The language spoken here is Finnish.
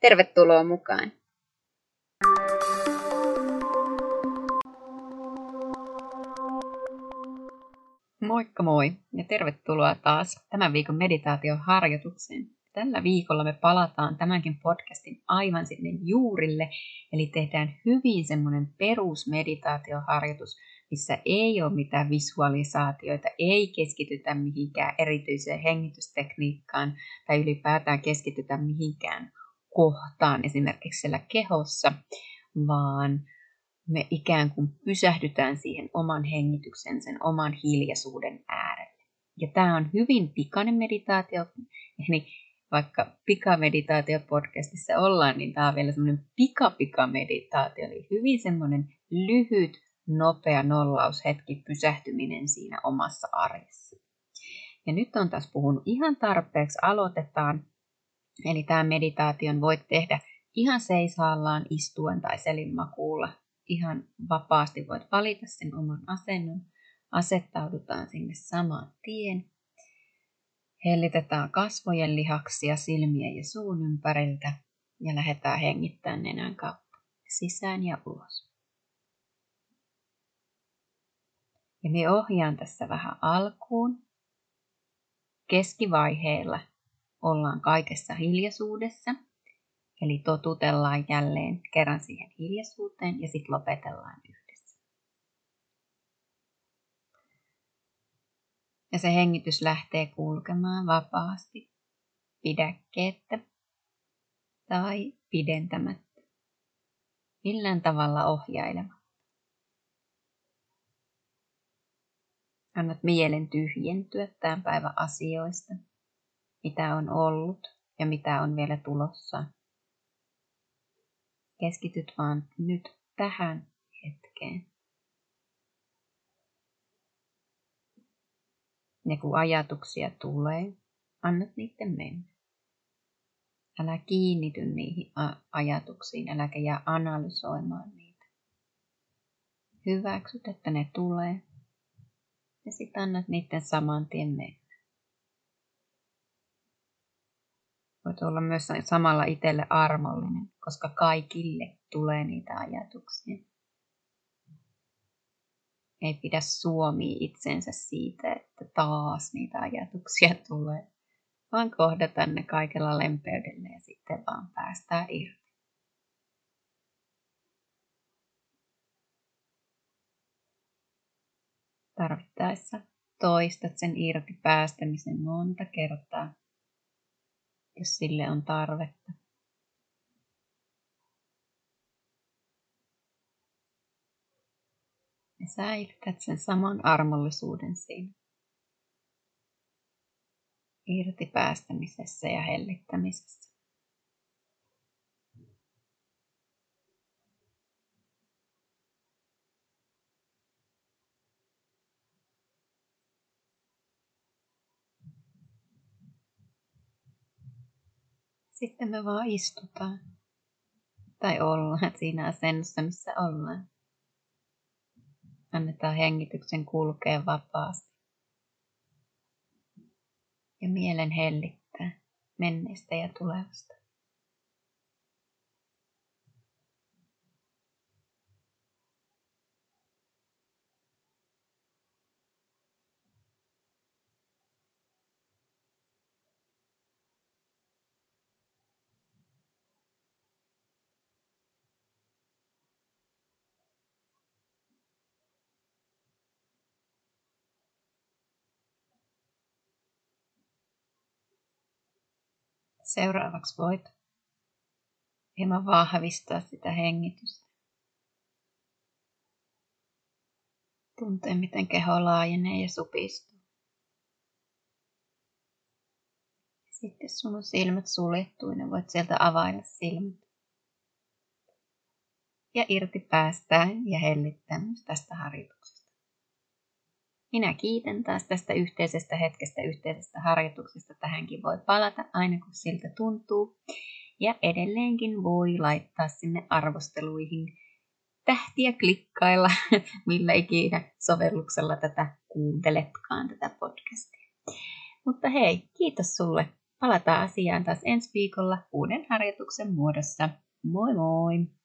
Tervetuloa mukaan! Moikka moi ja tervetuloa taas tämän viikon meditaatioharjoitukseen. Tällä viikolla me palataan tämänkin podcastin aivan sinne juurille, eli tehdään hyvin semmoinen perusmeditaatioharjoitus, missä ei ole mitään visualisaatioita, ei keskitytä mihinkään erityiseen hengitystekniikkaan tai ylipäätään keskitytä mihinkään kohtaan esimerkiksi siellä kehossa, vaan me ikään kuin pysähdytään siihen oman hengityksen, sen oman hiljaisuuden äärelle. Ja tämä on hyvin pikainen meditaatio, eli vaikka pikameditaatiopodcastissa ollaan, niin tämä on vielä semmoinen pikapikameditaatio, eli hyvin semmoinen lyhyt, nopea nollaushetki, pysähtyminen siinä omassa arjessa. Ja nyt on taas puhunut ihan tarpeeksi, aloitetaan. Eli tämä meditaation voit tehdä ihan seisaallaan, istuen tai selinmakuulla. Ihan vapaasti voit valita sen oman asennon. Asettaudutaan sinne saman tien. Hellitetään kasvojen lihaksia, silmiä ja suun ympäriltä. Ja lähdetään hengittämään nenän kautta sisään ja ulos. Ja minä ohjaan tässä vähän alkuun. Keskivaiheella ollaan kaikessa hiljaisuudessa. Eli totutellaan jälleen kerran siihen hiljaisuuteen ja sitten lopetellaan yhdessä. Ja se hengitys lähtee kulkemaan vapaasti, pidäkkeettä tai pidentämättä. Millään tavalla ohjailematta. Annat mielen tyhjentyä tämän päivän asioista, mitä on ollut ja mitä on vielä tulossa. Keskityt vaan nyt tähän hetkeen. Ja kun ajatuksia tulee, annat niiden mennä. Älä kiinnity niihin ajatuksiin, äläkä jää analysoimaan niitä. Hyväksyt, että ne tulee. Ja sitten annat niiden saman tien mennä. Voit olla myös samalla itselle armollinen, koska kaikille tulee niitä ajatuksia. Ei pidä suomia itsensä siitä, että taas niitä ajatuksia tulee, vaan kohdata ne kaikella lempeydellä ja sitten vaan päästään irti. Tarvittaessa toistat sen irti päästämisen monta kertaa, jos sille on tarvetta. Ja säilytät sen saman armollisuuden siinä irti päästämisessä ja hellittämisessä. Sitten me vaan istutaan tai ollaan siinä asennossa, missä ollaan. Annetaan hengityksen kulkea vapaasti ja mielen hellittää menneestä ja tulevasta. Seuraavaksi voit hieman vahvistaa sitä hengitystä. Tuntee, miten keho laajenee ja supistuu. Sitten sun on silmät suljettuina, voit sieltä availla silmät. Ja irti päästään ja hellittää myös tästä harjoituksesta. Minä kiitän taas tästä yhteisestä hetkestä, yhteisestä harjoituksesta. Tähänkin voi palata aina kun siltä tuntuu. Ja edelleenkin voi laittaa sinne arvosteluihin tähtiä klikkailla, millä ikinä sovelluksella tätä kuunteletkaan tätä podcastia. Mutta hei, kiitos sulle. Palataan asiaan taas ensi viikolla uuden harjoituksen muodossa. Moi moi!